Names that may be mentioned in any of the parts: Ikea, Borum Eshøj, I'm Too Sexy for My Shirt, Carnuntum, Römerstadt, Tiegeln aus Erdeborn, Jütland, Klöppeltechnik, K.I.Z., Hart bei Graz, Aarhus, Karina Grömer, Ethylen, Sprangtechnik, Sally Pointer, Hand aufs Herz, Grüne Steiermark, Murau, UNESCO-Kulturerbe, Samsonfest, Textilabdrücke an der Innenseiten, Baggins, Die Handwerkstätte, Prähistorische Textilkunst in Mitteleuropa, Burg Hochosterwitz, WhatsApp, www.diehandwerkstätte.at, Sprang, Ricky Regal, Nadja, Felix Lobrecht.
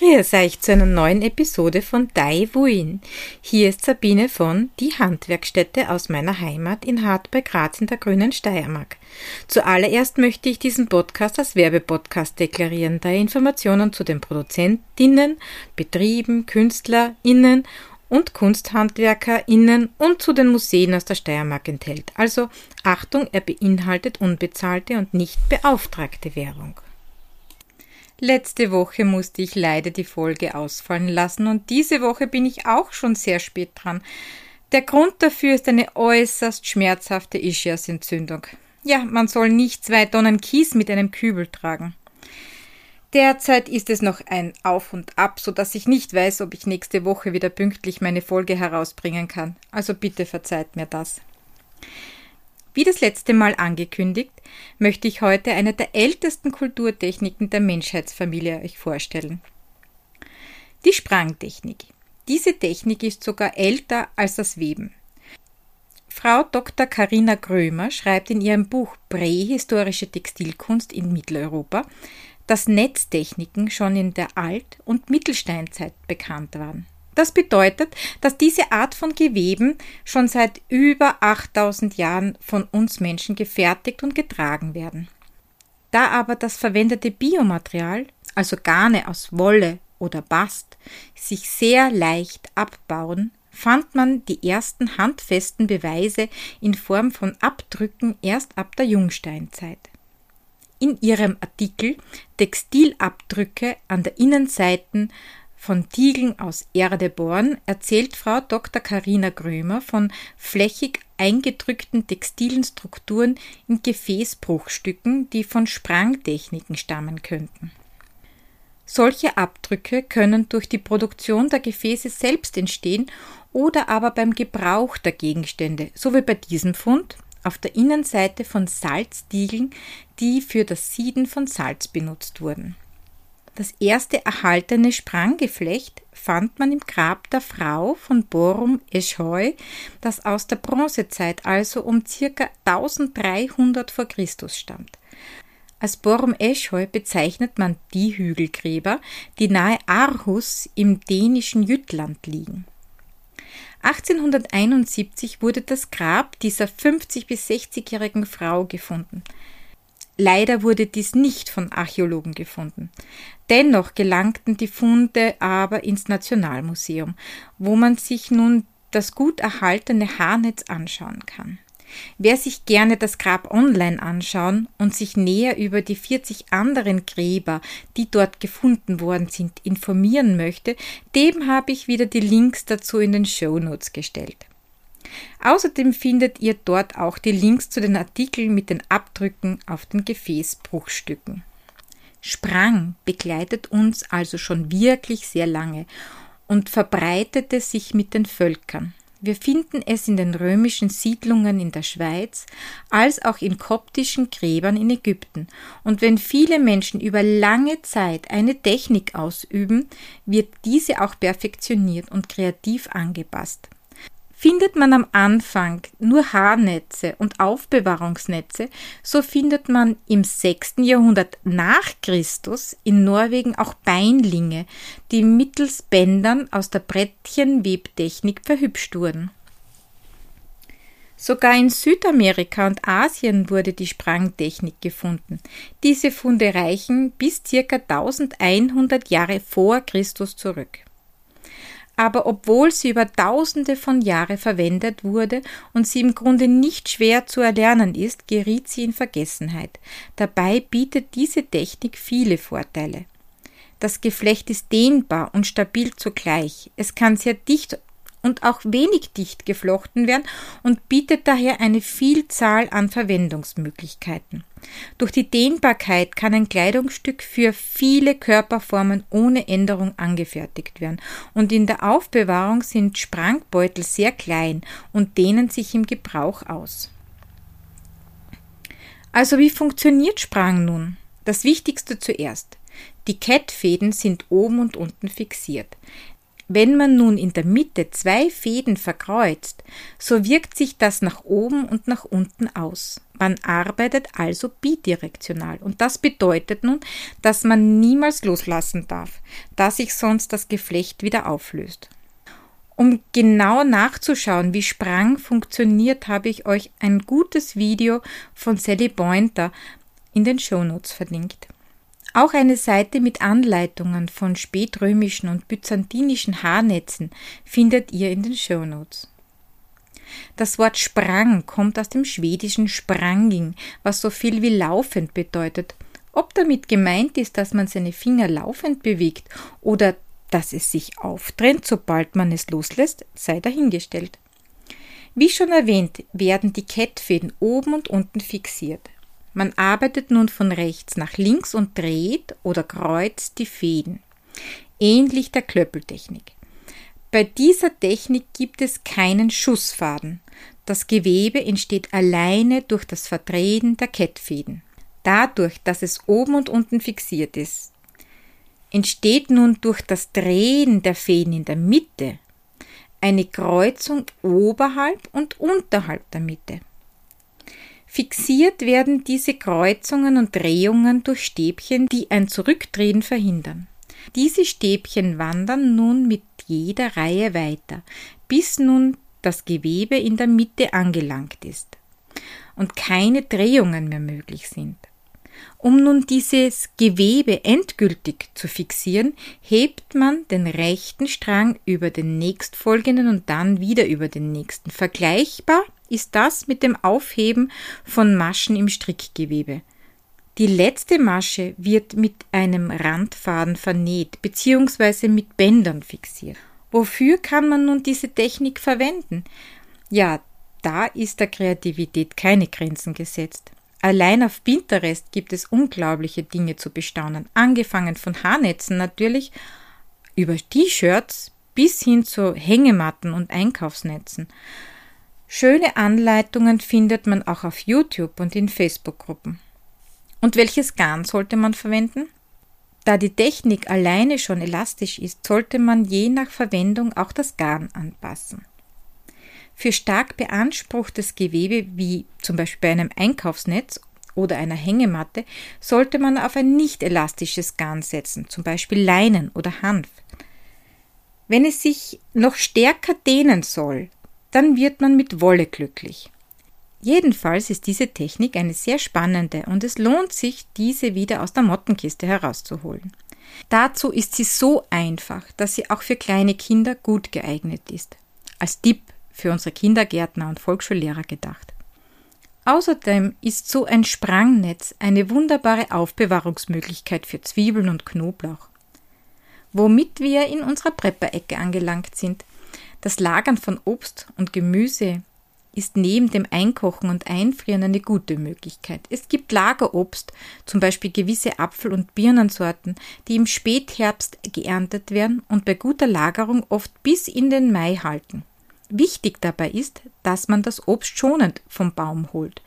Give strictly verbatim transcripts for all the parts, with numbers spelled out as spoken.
Grüß euch zu einer neuen Episode von Die Wuin. Hier ist Sabine von Die Handwerkstätte aus meiner Heimat in Hart bei Graz in der Grünen Steiermark. Zuallererst möchte ich diesen Podcast als Werbepodcast deklarieren, da er Informationen zu den ProduzentInnen, Betrieben, KünstlerInnen und KunsthandwerkerInnen und zu den Museen aus der Steiermark enthält. Also Achtung, er beinhaltet unbezahlte und nicht beauftragte Werbung. Letzte Woche musste ich leider die Folge ausfallen lassen und diese Woche bin ich auch schon sehr spät dran. Der Grund dafür ist eine äußerst schmerzhafte Ischiasentzündung. Ja, man soll nicht zwei Tonnen Kies mit einem Kübel tragen. Derzeit ist es noch ein Auf und Ab, sodass ich nicht weiß, ob ich nächste Woche wieder pünktlich meine Folge herausbringen kann. Also bitte verzeiht mir das. Wie das letzte Mal angekündigt, möchte ich heute eine der ältesten Kulturtechniken der Menschheitsfamilie euch vorstellen. Die Sprangtechnik. Diese Technik ist sogar älter als das Weben. Frau Doktor Karina Grömer schreibt in ihrem Buch Prähistorische Textilkunst in Mitteleuropa, dass Netztechniken schon in der Alt- und Mittelsteinzeit bekannt waren. Das bedeutet, dass diese Art von Geweben schon seit über achttausend Jahren von uns Menschen gefertigt und getragen werden. Da aber das verwendete Biomaterial, also Garne aus Wolle oder Bast, sich sehr leicht abbauen, fand man die ersten handfesten Beweise in Form von Abdrücken erst ab der Jungsteinzeit. In ihrem Artikel Textilabdrücke an der Innenseiten von Tiegeln aus Erdeborn erzählt Frau Doktor Karina Grömer von flächig eingedrückten textilen Strukturen in Gefäßbruchstücken, die von Sprangtechniken stammen könnten. Solche Abdrücke können durch die Produktion der Gefäße selbst entstehen oder aber beim Gebrauch der Gegenstände, so wie bei diesem Fund auf der Innenseite von Salztiegeln, die für das Sieden von Salz benutzt wurden. Das erste erhaltene Spranggeflecht fand man im Grab der Frau von Borum Eshøj, das aus der Bronzezeit, also um ca. dreizehnhundert vor Christus stammt. Als Borum Eshøj bezeichnet man die Hügelgräber, die nahe Aarhus im dänischen Jütland liegen. achtzehnhunderteinundsiebzig wurde das Grab dieser fünfzig- bis sechzigjährigen Frau gefunden. Leider wurde dies nicht von Archäologen gefunden. Dennoch gelangten die Funde aber ins Nationalmuseum, wo man sich nun das gut erhaltene Haarnetz anschauen kann. Wer sich gerne das Grab online anschauen und sich näher über die vierzig anderen Gräber, die dort gefunden worden sind, informieren möchte, dem habe ich wieder die Links dazu in den Shownotes gestellt. Außerdem findet ihr dort auch die Links zu den Artikeln mit den Abdrücken auf den Gefäßbruchstücken. Sprang begleitet uns also schon wirklich sehr lange und verbreitete sich mit den Völkern. Wir finden es in den römischen Siedlungen in der Schweiz, als auch in koptischen Gräbern in Ägypten. Und wenn viele Menschen über lange Zeit eine Technik ausüben, wird diese auch perfektioniert und kreativ angepasst. Findet man am Anfang nur Haarnetze und Aufbewahrungsnetze, so findet man im sechsten Jahrhundert nach Christus in Norwegen auch Beinlinge, die mittels Bändern aus der Brettchenwebtechnik verhübscht wurden. Sogar in Südamerika und Asien wurde die Sprangtechnik gefunden. Diese Funde reichen bis ca. eintausendeinhundert Jahre vor Christus zurück. Aber obwohl sie über tausende von Jahren verwendet wurde und sie im Grunde nicht schwer zu erlernen ist, geriet sie in Vergessenheit. Dabei bietet diese Technik viele Vorteile. Das Geflecht ist dehnbar und stabil zugleich. Es kann sehr dicht und auch wenig dicht geflochten werden und bietet daher eine Vielzahl an Verwendungsmöglichkeiten. Durch die Dehnbarkeit kann ein Kleidungsstück für viele Körperformen ohne Änderung angefertigt werden und in der Aufbewahrung sind Sprangbeutel sehr klein und dehnen sich im Gebrauch aus. Also wie funktioniert Sprang nun? Das Wichtigste zuerst. Die Kettfäden sind oben und unten fixiert. Wenn man nun in der Mitte zwei Fäden verkreuzt, so wirkt sich das nach oben und nach unten aus. Man arbeitet also bidirektional und das bedeutet nun, dass man niemals loslassen darf, da sich sonst das Geflecht wieder auflöst. Um genau nachzuschauen, wie Sprang funktioniert, habe ich euch ein gutes Video von Sally Pointer in den Shownotes verlinkt. Auch eine Seite mit Anleitungen von spätrömischen und byzantinischen Haarnetzen findet ihr in den Shownotes. Das Wort Sprang kommt aus dem schwedischen Spranging, was so viel wie laufend bedeutet. Ob damit gemeint ist, dass man seine Finger laufend bewegt oder dass es sich auftrennt, sobald man es loslässt, sei dahingestellt. Wie schon erwähnt, werden die Kettfäden oben und unten fixiert. Man arbeitet nun von rechts nach links und dreht oder kreuzt die Fäden, ähnlich der Klöppeltechnik. Bei dieser Technik gibt es keinen Schussfaden. Das Gewebe entsteht alleine durch das Verdrehen der Kettfäden. Dadurch, dass es oben und unten fixiert ist, entsteht nun durch das Drehen der Fäden in der Mitte eine Kreuzung oberhalb und unterhalb der Mitte. Fixiert werden diese Kreuzungen und Drehungen durch Stäbchen, die ein Zurückdrehen verhindern. Diese Stäbchen wandern nun mit jeder Reihe weiter, bis nun das Gewebe in der Mitte angelangt ist und keine Drehungen mehr möglich sind. Um nun dieses Gewebe endgültig zu fixieren, hebt man den rechten Strang über den nächstfolgenden und dann wieder über den nächsten. Vergleichbar ist das mit dem Aufheben von Maschen im Strickgewebe. Die letzte Masche wird mit einem Randfaden vernäht bzw. mit Bändern fixiert. Wofür kann man nun diese Technik verwenden? Ja, da ist der Kreativität keine Grenzen gesetzt. Allein auf Pinterest gibt es unglaubliche Dinge zu bestaunen, angefangen von Haarnetzen natürlich, über T-Shirts bis hin zu Hängematten und Einkaufsnetzen. Schöne Anleitungen findet man auch auf YouTube und in Facebook-Gruppen. Und welches Garn sollte man verwenden? Da die Technik alleine schon elastisch ist, sollte man je nach Verwendung auch das Garn anpassen. Für stark beanspruchtes Gewebe, wie zum Beispiel bei einem Einkaufsnetz oder einer Hängematte, sollte man auf ein nicht elastisches Garn setzen, zum Beispiel Leinen oder Hanf. Wenn es sich noch stärker dehnen soll, dann wird man mit Wolle glücklich. Jedenfalls ist diese Technik eine sehr spannende und es lohnt sich, diese wieder aus der Mottenkiste herauszuholen. Dazu ist sie so einfach, dass sie auch für kleine Kinder gut geeignet ist. Als Tipp für unsere Kindergärtner und Volksschullehrer gedacht. Außerdem ist so ein Sprangnetz eine wunderbare Aufbewahrungsmöglichkeit für Zwiebeln und Knoblauch. Womit wir in unserer Prepperecke angelangt sind. Das Lagern von Obst und Gemüse ist neben dem Einkochen und Einfrieren eine gute Möglichkeit. Es gibt Lagerobst, zum Beispiel gewisse Apfel- und Birnensorten, die im Spätherbst geerntet werden und bei guter Lagerung oft bis in den Mai halten. Wichtig dabei ist, dass man das Obst schonend vom Baum holt.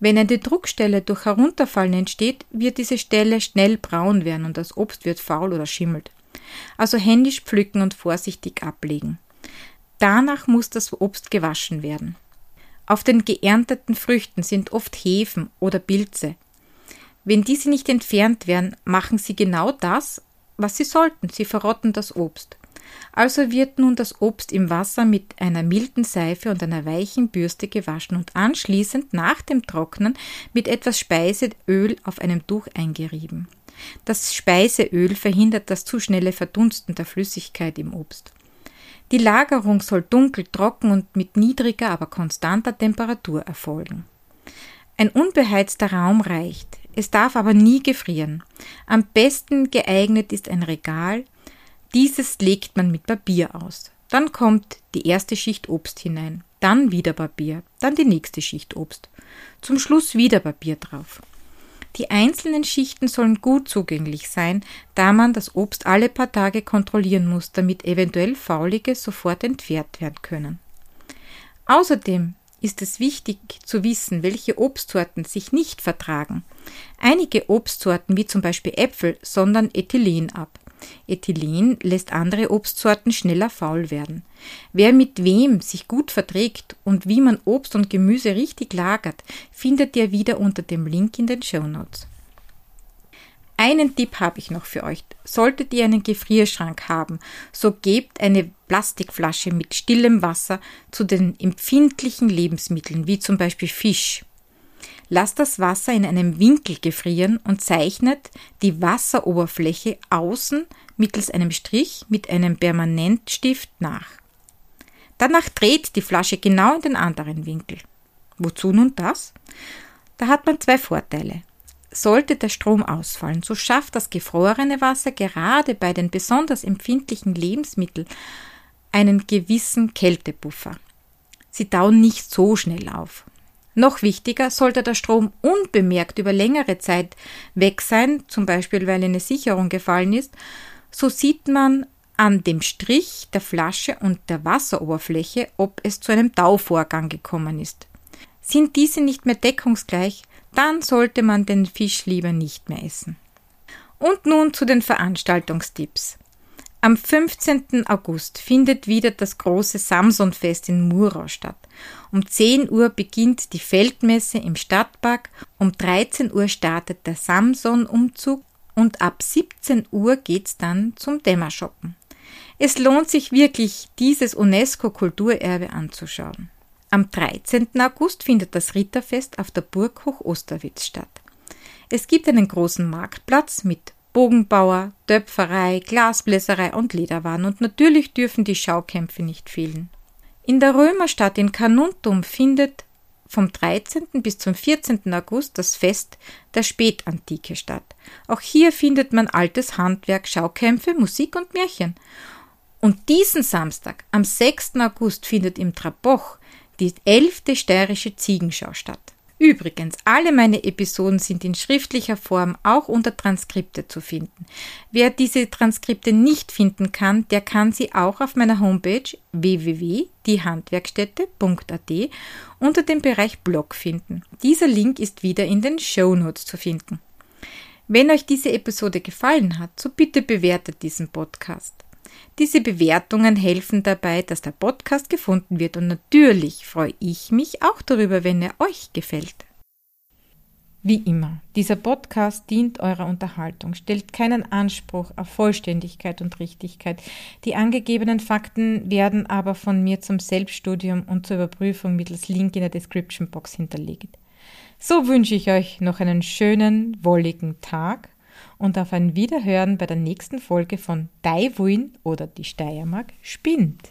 Wenn eine Druckstelle durch Herunterfallen entsteht, wird diese Stelle schnell braun werden und das Obst wird faul oder schimmelt. Also händisch pflücken und vorsichtig ablegen. Danach muss das Obst gewaschen werden. Auf den geernteten Früchten sind oft Hefen oder Pilze. Wenn diese nicht entfernt werden, machen sie genau das, was sie sollten. Sie verrotten das Obst. Also wird nun das Obst im Wasser mit einer milden Seife und einer weichen Bürste gewaschen und anschließend nach dem Trocknen mit etwas Speiseöl auf einem Tuch eingerieben. Das Speiseöl verhindert das zu schnelle Verdunsten der Flüssigkeit im Obst. Die Lagerung soll dunkel, trocken und mit niedriger, aber konstanter Temperatur erfolgen. Ein unbeheizter Raum reicht. Es darf aber nie gefrieren. Am besten geeignet ist ein Regal. Dieses legt man mit Papier aus. Dann kommt die erste Schicht Obst hinein, dann wieder Papier, dann die nächste Schicht Obst. Zum Schluss wieder Papier drauf. Die einzelnen Schichten sollen gut zugänglich sein, da man das Obst alle paar Tage kontrollieren muss, damit eventuell faulige sofort entfernt werden können. Außerdem ist es wichtig zu wissen, welche Obstsorten sich nicht vertragen. Einige Obstsorten, wie zum Beispiel Äpfel, sondern Ethylen ab. Ethylen lässt andere Obstsorten schneller faul werden. Wer mit wem sich gut verträgt und wie man Obst und Gemüse richtig lagert, findet ihr wieder unter dem Link in den Shownotes. Einen Tipp habe ich noch für euch. Solltet ihr einen Gefrierschrank haben, so gebt eine Plastikflasche mit stillem Wasser zu den empfindlichen Lebensmitteln, wie zum Beispiel Fisch. Lasst das Wasser in einem Winkel gefrieren und zeichnet die Wasseroberfläche außen mittels einem Strich mit einem Permanentstift nach. Danach dreht die Flasche genau in den anderen Winkel. Wozu nun das? Da hat man zwei Vorteile. Sollte der Strom ausfallen, so schafft das gefrorene Wasser gerade bei den besonders empfindlichen Lebensmitteln einen gewissen Kältebuffer. Sie tauen nicht so schnell auf. Noch wichtiger, sollte der Strom unbemerkt über längere Zeit weg sein, zum Beispiel weil eine Sicherung gefallen ist, so sieht man an dem Strich der Flasche und der Wasseroberfläche, ob es zu einem Tauvorgang gekommen ist. Sind diese nicht mehr deckungsgleich, dann sollte man den Fisch lieber nicht mehr essen. Und nun zu den Veranstaltungstipps. Am fünfzehnten August findet wieder das große Samsonfest in Murau statt. Um zehn Uhr beginnt die Feldmesse im Stadtpark, um dreizehn Uhr startet der Samson-Umzug und ab siebzehn Uhr geht's dann zum Dämmershoppen. Es lohnt sich wirklich, dieses UNESCO-Kulturerbe anzuschauen. Am dreizehnten August findet das Ritterfest auf der Burg Hochosterwitz statt. Es gibt einen großen Marktplatz mit Bogenbauer, Töpferei, Glasbläserei und Lederwaren und natürlich dürfen die Schaukämpfe nicht fehlen. In der Römerstadt in Carnuntum findet vom dreizehnten bis zum vierzehnten August das Fest der Spätantike statt. Auch hier findet man altes Handwerk, Schaukämpfe, Musik und Märchen. Und diesen Samstag, am sechsten August, findet im Traboch die elfte steirische Ziegenschau statt. Übrigens, alle meine Episoden sind in schriftlicher Form auch unter Transkripte zu finden. Wer diese Transkripte nicht finden kann, der kann sie auch auf meiner Homepage w w w punkt die handwerkstätte punkt a t unter dem Bereich Blog finden. Dieser Link ist wieder in den Shownotes zu finden. Wenn euch diese Episode gefallen hat, so bitte bewertet diesen Podcast. Diese Bewertungen helfen dabei, dass der Podcast gefunden wird und natürlich freue ich mich auch darüber, wenn er euch gefällt. Wie immer, dieser Podcast dient eurer Unterhaltung, stellt keinen Anspruch auf Vollständigkeit und Richtigkeit. Die angegebenen Fakten werden aber von mir zum Selbststudium und zur Überprüfung mittels Link in der Description Box hinterlegt. So wünsche ich euch noch einen schönen, wolligen Tag. Und auf ein Wiederhören bei der nächsten Folge von Die Wien oder die Steiermark spinnt.